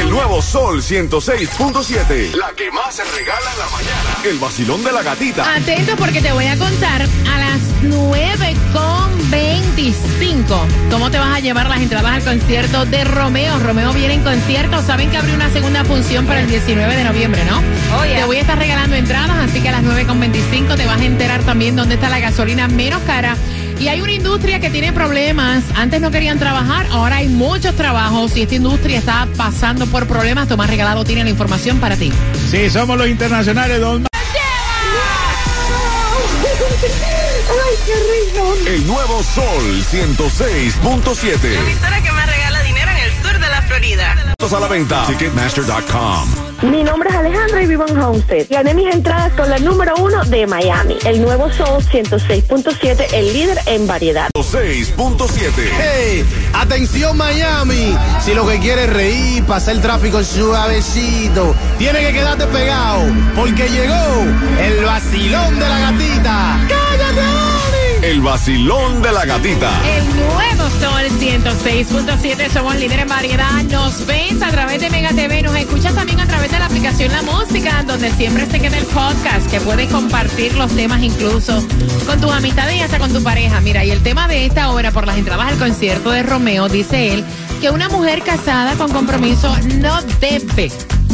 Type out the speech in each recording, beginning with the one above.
El Nuevo Sol 106.7. La que más se regala en la mañana. El Vacilón de la Gatita. Atento porque te voy a contar a las 9:25 cómo te vas a llevar las entradas al concierto de Romeo. Romeo viene en concierto. Saben que abrió una segunda función para el 19 de noviembre, ¿no? Oh, yeah. Te voy a estar regalando entradas, así que a las 9:25 te vas a enterar también dónde está la gasolina menos cara. Y hay una industria que tiene problemas. Antes no querían trabajar, ahora hay muchos trabajos y esta industria está pasando por problemas. Tomás Regalado tiene la información para ti. Sí, somos los internacionales, don... ¡Ay, qué rico! El Nuevo Sol 106.7. La emisora que más regala dinero en el sur de la Florida. A la venta. Ticketmaster.com. Mi nombre es Alejandra y vivo en Homestead. Gané mis entradas con la número 1 de Miami. El Nuevo Zol 106.7, el líder en variedad. 106.7. ¡Hey! ¡Atención, Miami! Si lo que quieres es reír, pasar el tráfico suavecito, tienes que quedarte pegado, porque llegó el Vacilón de la Gatita. ¡Cállate, Oli! El Vacilón de la Gatita. El Nuevo Zol 106.7, somos líder en variedad. Nos ves a través de Mega TV, nos escuchas también a través de la aplicación La Música, donde siempre se queda el podcast, que puedes compartir los temas incluso con tus amistades y hasta con tu pareja. Mira, y el tema de esta hora por las entradas al concierto de Romeo, dice él que una mujer casada con compromiso no debe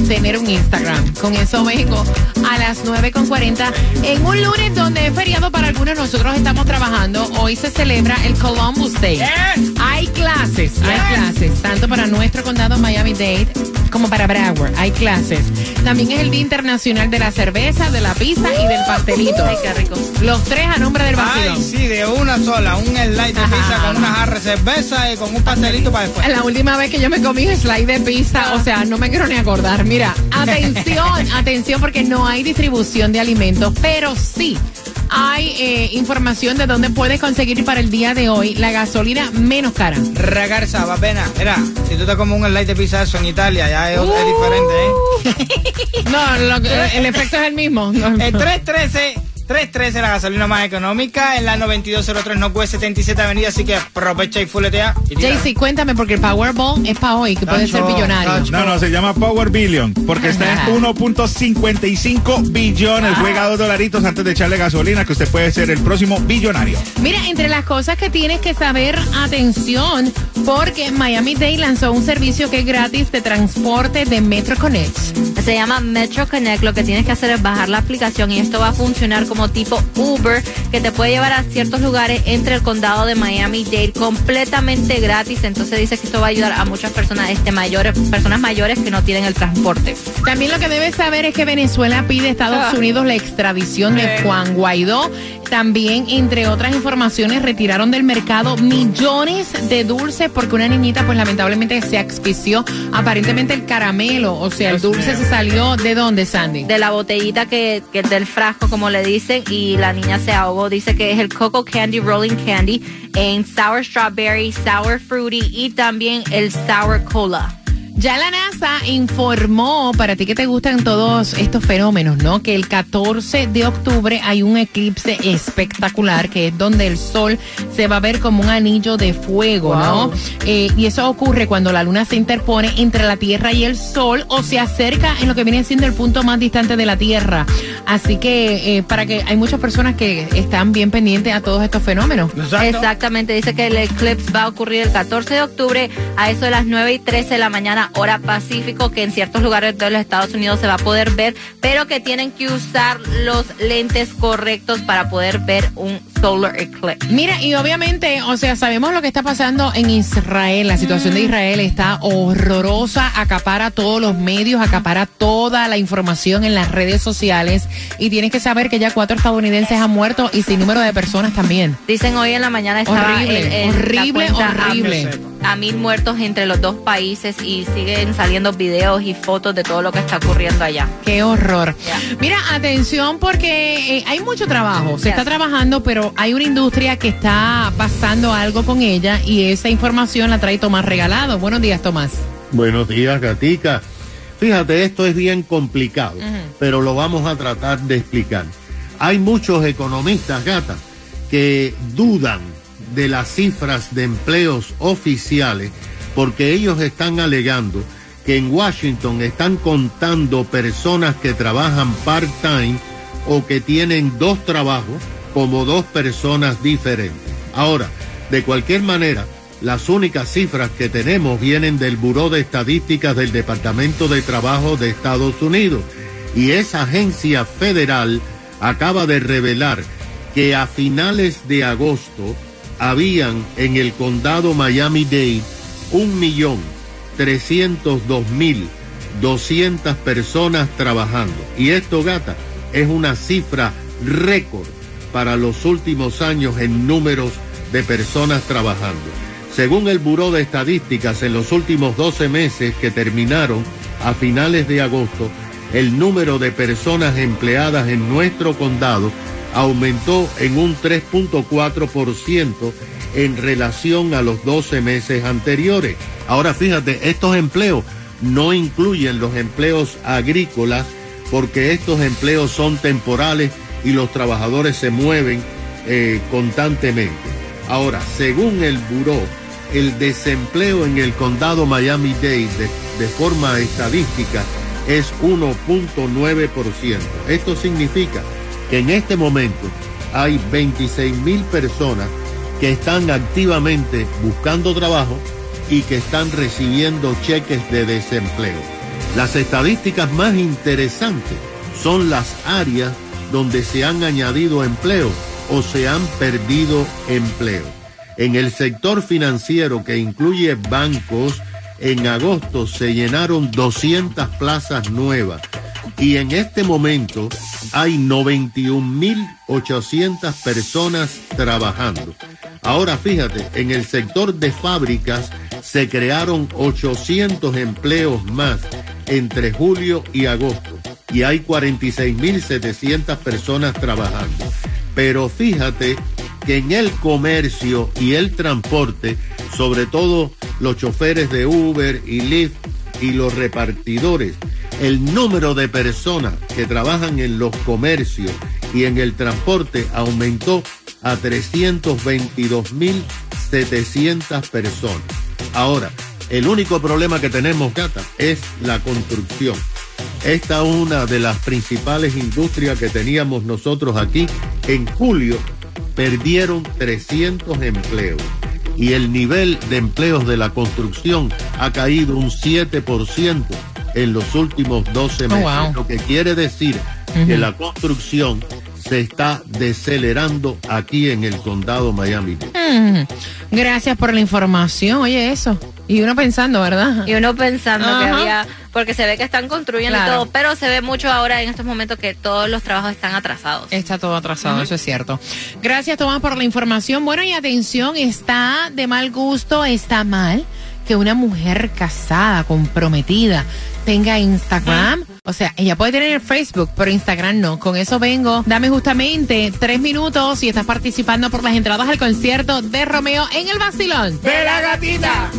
tener un Instagram. Con eso vengo a las 9:40 en un lunes donde es feriado para algunos. Nosotros estamos trabajando. Hoy se celebra el Columbus Day. Yes. Hay clases, yes. Hay clases, tanto para nuestro condado Miami-Dade como para Broward. Hay clases. También es el Día Internacional de la Cerveza, de la Pizza y del Pastelito. Ay, qué rico. Los tres a nombre del Vacilón. Ay, sí, de una sola. Un slide de pizza con una jarra de cerveza y con un pastelito para después. La última vez que yo me comí slide de pizza, o sea, no me quiero ni acordar. Mira, atención, atención, porque no hay distribución de alimentos, pero sí hay información de dónde puedes conseguir para el día de hoy la gasolina menos cara. Regarza, va pena. Mira, si tú te comes un slide de pizza en Italia, ya es diferente, ¿eh? No, el efecto es el mismo. No, el 313, la gasolina más económica. En la 9203 no cuesta 77 avenida, así que aprovecha y fuletea. Jaycee, cuéntame, porque el Powerball es para hoy, que puede ser billonario. No, se llama Power Billion, porque está en 1.55 billones. Juega $2 antes de echarle gasolina, que usted puede ser el próximo billonario. Mira, entre las cosas que tienes que saber, atención, porque Miami-Dade lanzó un servicio que es gratis de transporte de Metro Connect. Se llama Metro Connect. Lo que tienes que hacer es bajar la aplicación y esto va a funcionar como tipo Uber, que te puede llevar a ciertos lugares entre el condado de Miami-Dade completamente gratis. Entonces dice que esto va a ayudar a muchas personas personas mayores que no tienen el transporte. También lo que debes saber es que Venezuela pide a Estados Unidos la extradición de Juan Guaidó. También, entre otras informaciones, retiraron del mercado millones de dulces porque una niñita, pues lamentablemente, se asfixió. Aparentemente el caramelo, o sea, el dulce se salió. ¿De dónde, Sandy? De la botellita que del frasco, como le dicen, y la niña se ahogó. Dice que es el Coco Candy, Rolling Candy, en Sour Strawberry, Sour Fruity y también el Sour Cola. Ya la NASA informó, para ti que te gustan todos estos fenómenos, ¿no?, que el 14 de octubre hay un eclipse espectacular, que es donde el sol se va a ver como un anillo de fuego, ¿no? Y eso ocurre cuando la luna se interpone entre la Tierra y el sol, o se acerca en lo que viene siendo el punto más distante de la Tierra. Así que para que hay muchas personas que están bien pendientes a todos estos fenómenos. Exacto. Exactamente, dice que el eclipse va a ocurrir el 14 de octubre a eso de las 9:13 de la mañana, hora pacífico, que en ciertos lugares de los Estados Unidos se va a poder ver, pero que tienen que usar los lentes correctos para poder ver un solar eclipse. Mira, y obviamente, o sea, sabemos lo que está pasando en Israel. La situación de Israel está horrorosa, acapara todos los medios, acapara toda la información en las redes sociales, y tienes que saber que ya 4 estadounidenses han muerto y sin número de personas también. Dicen hoy en la mañana estaba horrible. A 1,000 muertos entre los dos países, y siguen saliendo videos y fotos de todo lo que está ocurriendo allá. ¡Qué horror! Yeah. Mira, atención, porque hay mucho trabajo. Se está trabajando, pero hay una industria que está pasando algo con ella, y esa información la trae Tomás Regalado. Buenos días, Tomás. Buenos días, Gatica. Fíjate, esto es bien complicado, pero lo vamos a tratar de explicar. Hay muchos economistas, Gata, que dudan de las cifras de empleos oficiales porque ellos están alegando que en Washington están contando personas que trabajan part-time o que tienen dos trabajos como dos personas diferentes. Ahora, de cualquier manera, las únicas cifras que tenemos vienen del Buró de Estadísticas del Departamento de Trabajo de Estados Unidos, y esa agencia federal acaba de revelar que a finales de agosto habían en el condado Miami-Dade 1.302.200 personas trabajando. Y esto, Gata, es una cifra récord para los últimos años en números de personas trabajando. Según el Buró de Estadísticas, en los últimos 12 meses que terminaron a finales de agosto, el número de personas empleadas en nuestro condado aumentó en un 3.4% en relación a los 12 meses anteriores. Ahora fíjate, estos empleos no incluyen los empleos agrícolas porque estos empleos son temporales y los trabajadores se mueven constantemente. Ahora, según el Buró, el desempleo en el condado Miami-Dade de forma estadística es 1.9%. Esto significa que en este momento hay 26,000 personas que están activamente buscando trabajo y que están recibiendo cheques de desempleo. Las estadísticas más interesantes son las áreas donde se han añadido empleo o se han perdido empleo. En el sector financiero, que incluye bancos, en agosto se llenaron 200 plazas nuevas y en este momento hay 91,800 personas trabajando. Ahora fíjate, en el sector de fábricas se crearon 800 empleos más entre julio y agosto y hay 46,700 personas trabajando. Pero fíjate que en el comercio y el transporte, sobre todo los choferes de Uber y Lyft y los repartidores, el número de personas que trabajan en los comercios y en el transporte aumentó a 322,700 personas. Ahora, el único problema que tenemos, Gata, es la construcción. Esta es una de las principales industrias que teníamos nosotros aquí. En julio perdieron 300 empleos y el nivel de empleos de la construcción ha caído un 7% en los últimos 12 meses, lo que quiere decir que la construcción se está decelerando aquí en el condado Miami. Gracias por la información, oye eso. Y uno pensando, ¿verdad? Y uno pensando que había, porque se ve que están construyendo y todo, pero se ve mucho ahora en estos momentos que todos los trabajos están atrasados. Está todo atrasado, eso es cierto. Gracias, Tomás, por la información. Bueno, y atención, está de mal gusto, está mal que una mujer casada, comprometida, tenga Instagram. O sea, ella puede tener el Facebook, pero Instagram no. Con eso vengo. Dame justamente 3 minutos y estás participando por las entradas al concierto de Romeo en El Vacilón de la Gatita.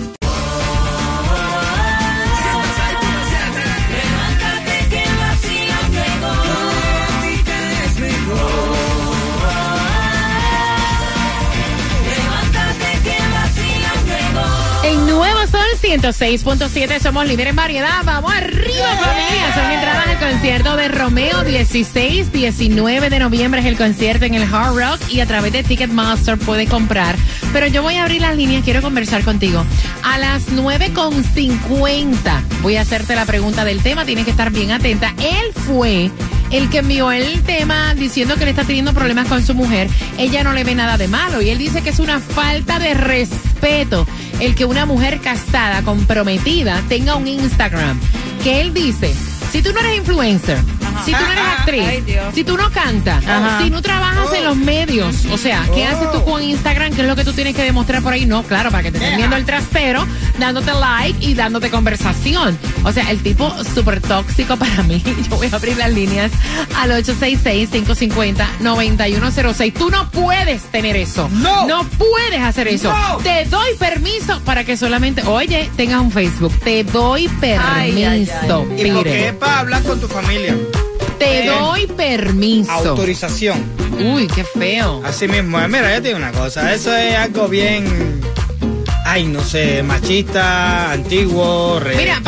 El Nuevo Zol 106.7, somos líderes en variedad. Vamos arriba, familia. Son entradas al concierto de Romeo, 16, 19 de noviembre es el concierto en el Hard Rock y a través de Ticketmaster puedes comprar. Pero yo voy a abrir las líneas, quiero conversar contigo. A las 9:50 voy a hacerte la pregunta del tema, tienes que estar bien atenta. Él fue el que envió el tema diciendo que le está teniendo problemas con su mujer. Ella no le ve nada de malo y él dice que es una falta de respeto el que una mujer casada, comprometida, tenga un Instagram. Que él dice, si tú no eres influencer, Si tú no eres actriz, si tú no cantas, si no trabajas en los medios, o sea, ¿qué haces tú con Instagram? ¿Qué es lo que tú tienes que demostrar por ahí? No, claro, para que te estén viendo el trasero, dándote like y dándote conversación. O sea, el tipo súper tóxico para mí. Yo voy a abrir las líneas al 866-550-9106. Tú no puedes tener eso. No. No puedes hacer eso. No. Te doy permiso para que solamente, oye, tengas un Facebook. Te doy permiso. Ay, ay, ay. Y lo que es para hablar con tu familia. Te doy permiso. Autorización. Uy, qué feo. Así mismo. Mira, yo te digo una cosa. Eso es algo bien... Ay, no sé, machista, antiguo, mira,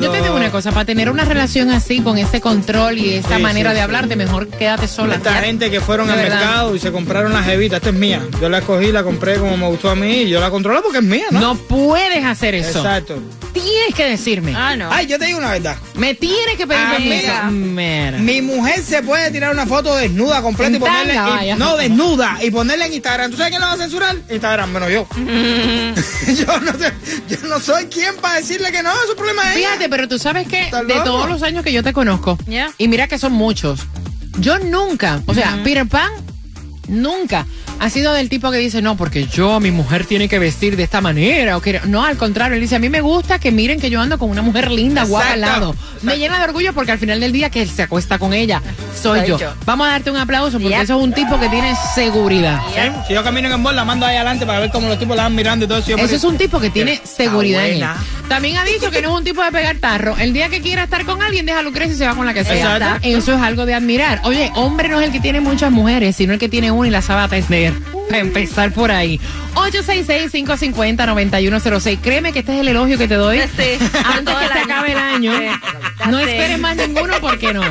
yo te digo una cosa, para tener una relación así, con ese control y esa manera de hablarte, mejor quédate sola. Esta gente que fueron al mercado y se compraron las jevitas, esta es mía. Yo la cogí, la compré como me gustó a mí y yo la controlo porque es mía, ¿no? No puedes hacer eso. Exacto. Tienes que decirme. Ah, no. Ay, yo te digo una verdad. Me tienes que pedir permiso. Mira, mi mujer se puede tirar una foto desnuda completa y ponerla desnuda y ponerla en Instagram. ¿Tú sabes quién la va a censurar? Instagram, menos yo. Yo no soy quien para decirle que no, es un problema de ella. Fíjate, pero tú sabes que de todos los años que yo te conozco, y mira que son muchos, yo nunca, o sea, Peter Pan nunca ha sido del tipo que dice, no, porque yo, mi mujer tiene que vestir de esta manera. No, al contrario, él dice, a mí me gusta que miren que yo ando con una mujer linda, guapa al lado. Exacto. Me llena de orgullo porque al final del día que él se acuesta con ella, soy yo. Vamos a darte un aplauso porque eso es un tipo que tiene seguridad. ¿Sí? Si yo camino en bola, la mando ahí adelante para ver cómo los tipos la van mirando y todo eso. Eso es un tipo que tiene seguridad en él. También ha dicho que no es un tipo de pegar tarro. El día que quiera estar con alguien, déjalo crecer y se va con la que sea. Exacto. Eso es algo de admirar. Oye, hombre no es el que tiene muchas mujeres, sino el que tiene una y la sabe atender. Para empezar por ahí. 866-550-9106. Créeme que este es el elogio que te doy antes que se acabe el año. No esperes más ninguno porque no.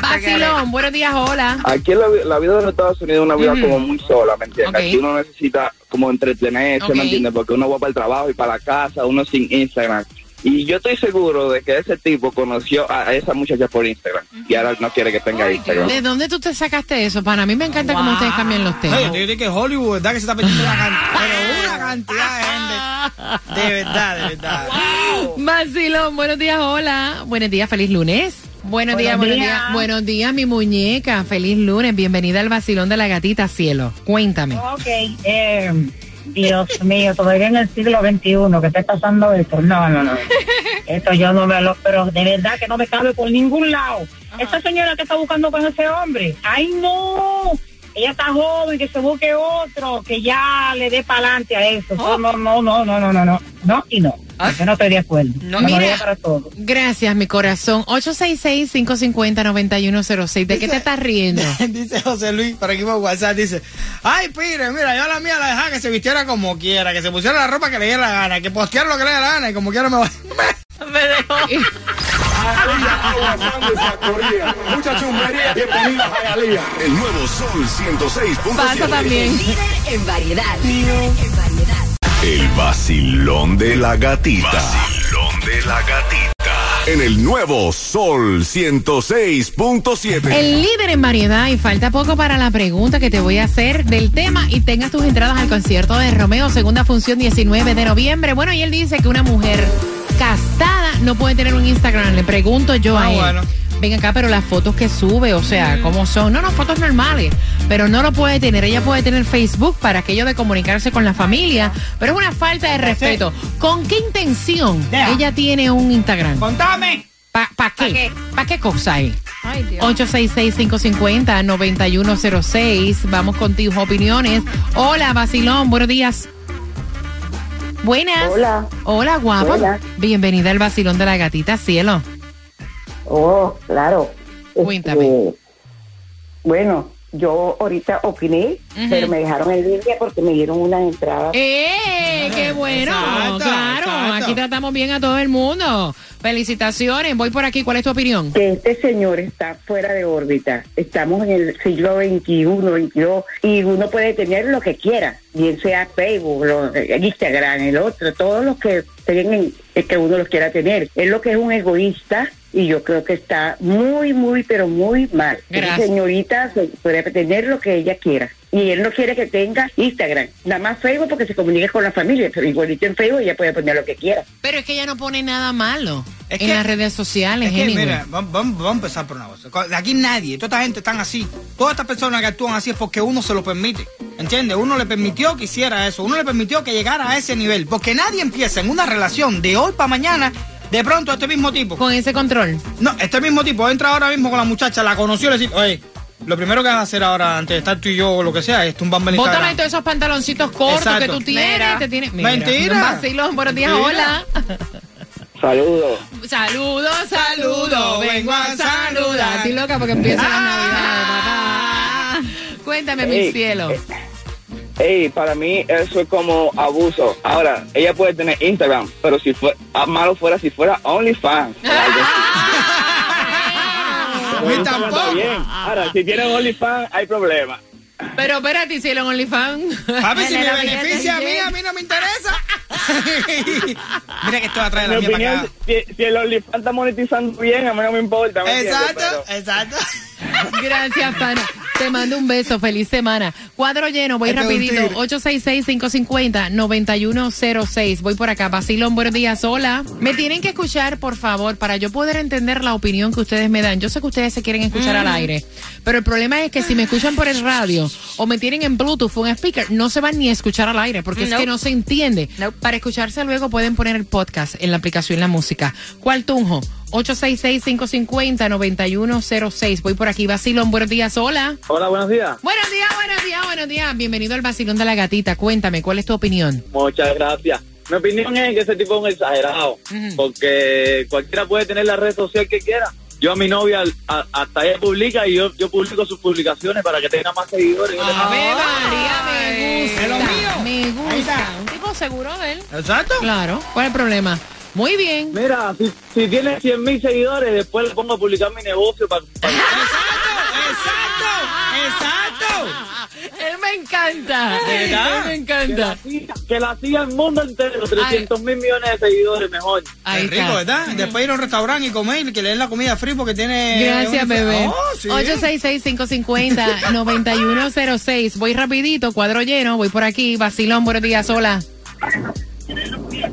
Vacilón, buenos días, hola. Aquí la vida de los Estados Unidos es una vida como muy sola, ¿me entiendes? Okay. Aquí uno necesita como entretenerse, ¿me entiendes? Porque uno va para el trabajo y para la casa, uno sin Instagram. Y yo estoy seguro de que ese tipo conoció a esa muchacha por Instagram y ahora no quiere que tenga Instagram. ¿De dónde tú te sacaste eso, pana? A mí me encanta cómo ustedes cambian los temas. No, yo te digo que Hollywood, ¿verdad? Que se está perdiendo una cantidad de gente. De verdad, de verdad. Wow. Marcilón, buenos días, hola. Buenos días, feliz lunes. Buenos días. Buenos días, mi muñeca. Feliz lunes. Bienvenida al vacilón de la gatita, cielo. Cuéntame. Ok, Dios mío, todavía en el siglo XXI, que está pasando esto. No. Esto yo no me lo... Pero de verdad que no me cabe por ningún lado. Ajá. Esta señora que está buscando con ese hombre. ¡Ay, no! Ella está joven, que se busque otro, que ya le dé para adelante a eso. Oh. No. No y no. Ah. Yo no estoy de acuerdo. No, mira, para todo. Gracias, mi corazón. 866-550-9106. ¿De qué te estás riendo? Dice José Luis, por aquí por WhatsApp, dice, ay, Pire, mira, yo a la mía la dejaba que se vistiera como quiera, que se pusiera la ropa que le diera la gana, que posteara lo que le diera la gana y como quiera me va. Me dejó. Mucha chumbería, bienvenido a Jayalía. El nuevo Sol 106.7. Pasa también. Líder en variedad. El vacilón de la gatita. Vacilón de la gatita. En el nuevo Sol 106.7. El líder en variedad y falta poco para la pregunta que te voy a hacer del tema y tengas tus entradas al concierto de Romeo, segunda función 19 de noviembre. Bueno, y él dice que una mujer casada no puede tener un Instagram, le pregunto yo a él. Bueno. Ven acá, pero las fotos que sube, o sea, ¿cómo son? No, fotos normales, pero no lo puede tener. Ella puede tener Facebook para aquello de comunicarse con la familia, pero es una falta de respeto. ¿Con qué intención ella tiene un Instagram? ¡Contame! ¿Para qué? ¿Para qué cosa es? 866-550-9106. Vamos con tus opiniones. Hola, vacilón, buenos días. Buenas. Hola. Hola, guapa. Hola. Bienvenida al vacilón de la gatita, cielo. Oh, claro. Cuéntame. Bueno, yo ahorita opiné, pero me dejaron en línea porque me dieron una entrada. ¡Qué bueno! Exacto, claro, exacto. Aquí tratamos bien a todo el mundo. Felicitaciones, voy por aquí. ¿Cuál es tu opinión? Que este señor está fuera de órbita. Estamos en el siglo XXI, XXII, y uno puede tener lo que quiera, bien sea Facebook, Instagram, el otro, todos los que uno los quiera tener. Es lo que es un egoísta y yo creo que está muy, muy, pero muy mal. Gracias. Esa señorita puede tener lo que ella quiera. Y él no quiere que tenga Instagram, nada más Facebook, porque se comunique con la familia, pero igualito en Facebook ella puede poner lo que quiera. Pero es que ella no pone nada malo es en que, las redes sociales. Es que, mira, vamos a empezar por una cosa. Aquí nadie, toda esta gente están así. Todas estas personas que actúan así es porque uno se lo permite. ¿Entiendes? Uno le permitió que hiciera eso, uno le permitió que llegara a ese nivel. Porque nadie empieza en una relación de hoy para mañana. De pronto este mismo tipo. Con ese control. No, este mismo tipo entra ahora mismo con la muchacha, la conoció y le dice, oye, lo primero que vas a hacer ahora, antes de estar tú y yo o lo que sea, es tumbarme el Instagram. Bótame todos esos pantaloncitos cortos. Exacto. Que tú tienes. Mira. Te tienes. Mira. Mentira. Un vacilo, buenos días, hola. Saludos. Saludos, saludos. Vengo a saludar. Estoy loca porque empieza la Navidad, papá. Cuéntame, mi cielo. Para mí eso es como abuso. Ahora, ella puede tener Instagram, pero si fuera, malo fuera si fuera OnlyFans. Pues tampoco. Está bien. Ahora, si tienen OnlyFans, hay problema. Pero espérate, si el OnlyFans. Papi, si me beneficia a mí no me interesa. Mira que esto va a traer la mía para acá. Si el OnlyFans está monetizando bien, a mí no me importa. Exacto, exacto. Gracias, pana. Te mando un beso. Feliz semana. Cuadro lleno. Voy rapidito. 866-550-9106. Voy por acá. Vacilón, buenos días. Hola. Me tienen que escuchar, por favor, para yo poder entender la opinión que ustedes me dan. Yo sé que ustedes se quieren escuchar al aire, pero el problema es que si me escuchan por el radio o me tienen en Bluetooth o en speaker, no se van ni a escuchar al aire porque es que no se entiende. Para escucharse luego pueden poner el podcast en la aplicación La Música. ¿Cuál tunjo? 866-550-9106. Voy por aquí. Vacilón, buenos días. Hola. Hola, buenos días. Buenos días, buenos días, buenos días. Bienvenido al Vacilón de la Gatita. Cuéntame, ¿cuál es tu opinión? Muchas gracias. Mi opinión es que ese tipo es un exagerado, porque cualquiera puede tener la red social que quiera. Yo a mi novia hasta ella publica y yo publico sus publicaciones para que tenga más seguidores. María, me gusta. Un tipo seguro de él. Exacto. Claro. ¿Cuál es el problema? Muy bien. Mira, si tienes 100,000 seguidores, después le pongo a publicar mi negocio para... ¡Exacto! Él me encanta. ¿Verdad? Él me encanta. Que la siga el mundo entero. 300,000 millones de seguidores, mejor. Ahí está. Rico, ¿verdad? Después ir a un restaurante y comer, que le den la comida free porque tiene... Gracias, bebé. Oh, sí. 866-550-9106. Voy rapidito, cuadro lleno. Voy por aquí. Vacilón, buenos días. Hola.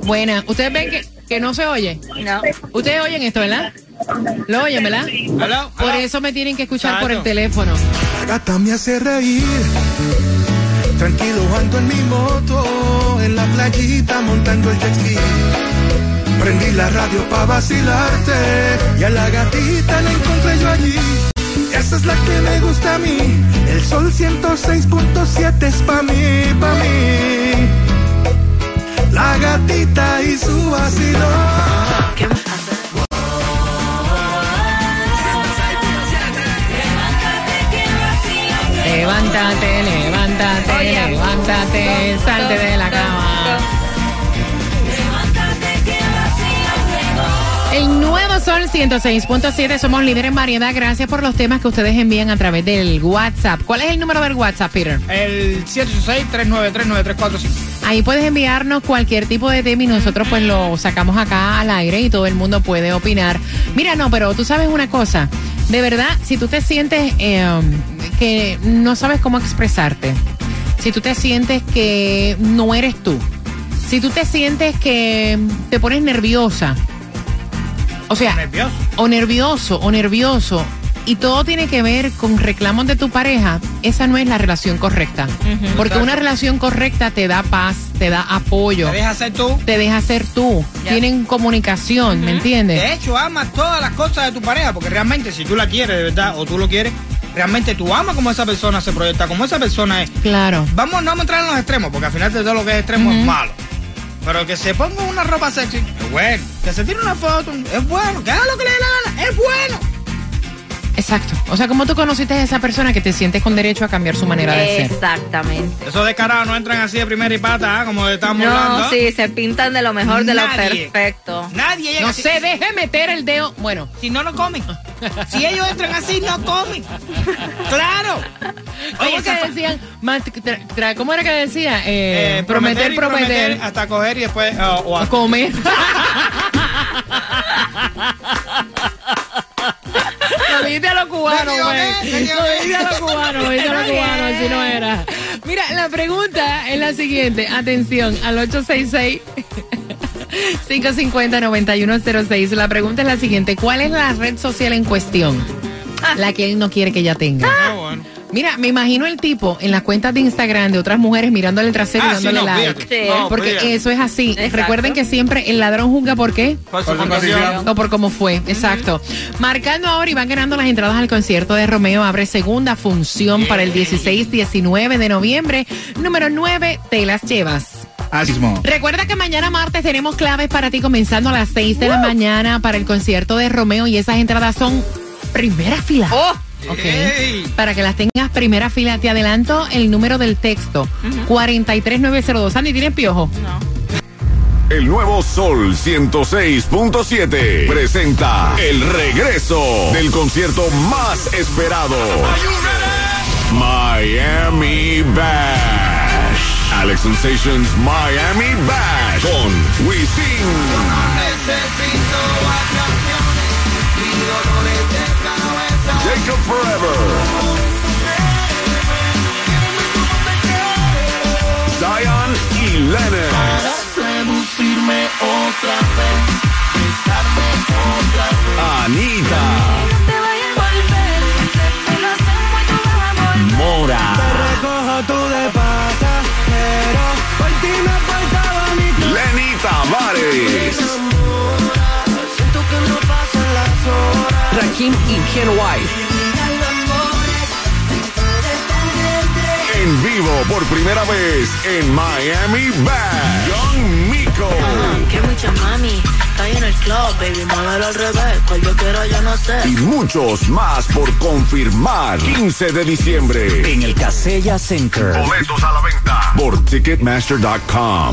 Buena. ¿Ustedes ven que no se oye? No. Ustedes oyen esto, ¿verdad? Lo oyen, ¿verdad? Hello. Por eso me tienen que escuchar por el teléfono. La gata me hace reír. Tranquilo ando en mi moto, en la playita montando el jet ski. Prendí la radio pa' vacilarte y a la gatita la encontré yo allí. Esa es la que me gusta a mí. El Sol 106.7 es pa' mí, pa' mí. La gatita y su vacilón. ¿Qué me hace? Oh, oh, oh, oh, oh. Levántate, levántate, oye, levántate, salte de la cama. Levántate que vacilón. El Nuevo Sol 106.7, somos líderes en variedad. Gracias por los temas que ustedes envían a través del WhatsApp. ¿Cuál es el número del WhatsApp, Peter? El 786-393-9345. Ahí puedes enviarnos cualquier tipo de tema y nosotros pues lo sacamos acá al aire y todo el mundo puede opinar. Mira, no, pero tú sabes una cosa. De verdad, si tú te sientes que no sabes cómo expresarte, si tú te sientes que no eres tú, si tú te sientes que te pones nerviosa, o sea, o nervioso, y todo tiene que ver con reclamos de tu pareja, esa no es la relación correcta. Porque una relación correcta te da paz, te da apoyo. Te deja ser tú. Ya. Tienen comunicación, ¿me entiendes? De hecho, amas todas las cosas de tu pareja, porque realmente si tú la quieres de verdad o tú lo quieres, realmente tú amas como esa persona se proyecta, como esa persona es. Claro. No vamos a entrar en los extremos, porque al final de todo lo que es extremo es malo. Pero que se ponga una ropa sexy es bueno. Que se tire una foto es bueno. Que haga lo que le dé la gana es bueno. Exacto. O sea, como tú conociste a esa persona que te sientes con derecho a cambiar su manera de ser. Exactamente. Esos descarados no entran así de primera y pata, como estamos hablando. No, sí, se pintan de lo mejor, de lo perfecto. Nadie llega. No se deje meter el dedo. Bueno, si no comen. Si ellos entran así, no comen. ¡Claro! Oye, que decían, ¿cómo era que decía? Prometer. Hasta coger y después... o comer. Lo veía a los cubanos, así no era. Mira, la pregunta es la siguiente. Atención, al 866 550-9106. La pregunta es la siguiente. ¿Cuál es la red social en cuestión? La que él no quiere que ella tenga. Mira, me imagino el tipo en las cuentas de Instagram de otras mujeres mirándole el trasero y dándole like. Sí. No, porque eso es así. Exacto. Recuerden que siempre el ladrón juzga por qué. Por su condición. O por cómo fue. Exacto. Marcando ahora y van ganando las entradas al concierto de Romeo. Abre segunda función para el 16-19 de noviembre. Número 9, te las llevas. Recuerda que mañana martes tenemos claves para ti comenzando a las 6 de la mañana para el concierto de Romeo y esas entradas son primera fila. Para que las tengas primera fila, te adelanto el número del texto. 43902. Sandy, ¿tienes piojo? No. El Nuevo Sol 106.7 presenta el regreso del concierto más esperado. Miami-Dade. Alex Sensations Miami Bash con Wisin. Jacob Forever. Zion y Lennox. Anita. Rakim y Ken White. En vivo por primera vez en Miami Bad Young Miko. Qué mucha mami, está en el club, baby, muévelo al revés, cual yo quiero, yo no sé. Y muchos más por confirmar. 15 de diciembre en el Casella Center. Boletos a la venta por Ticketmaster.com.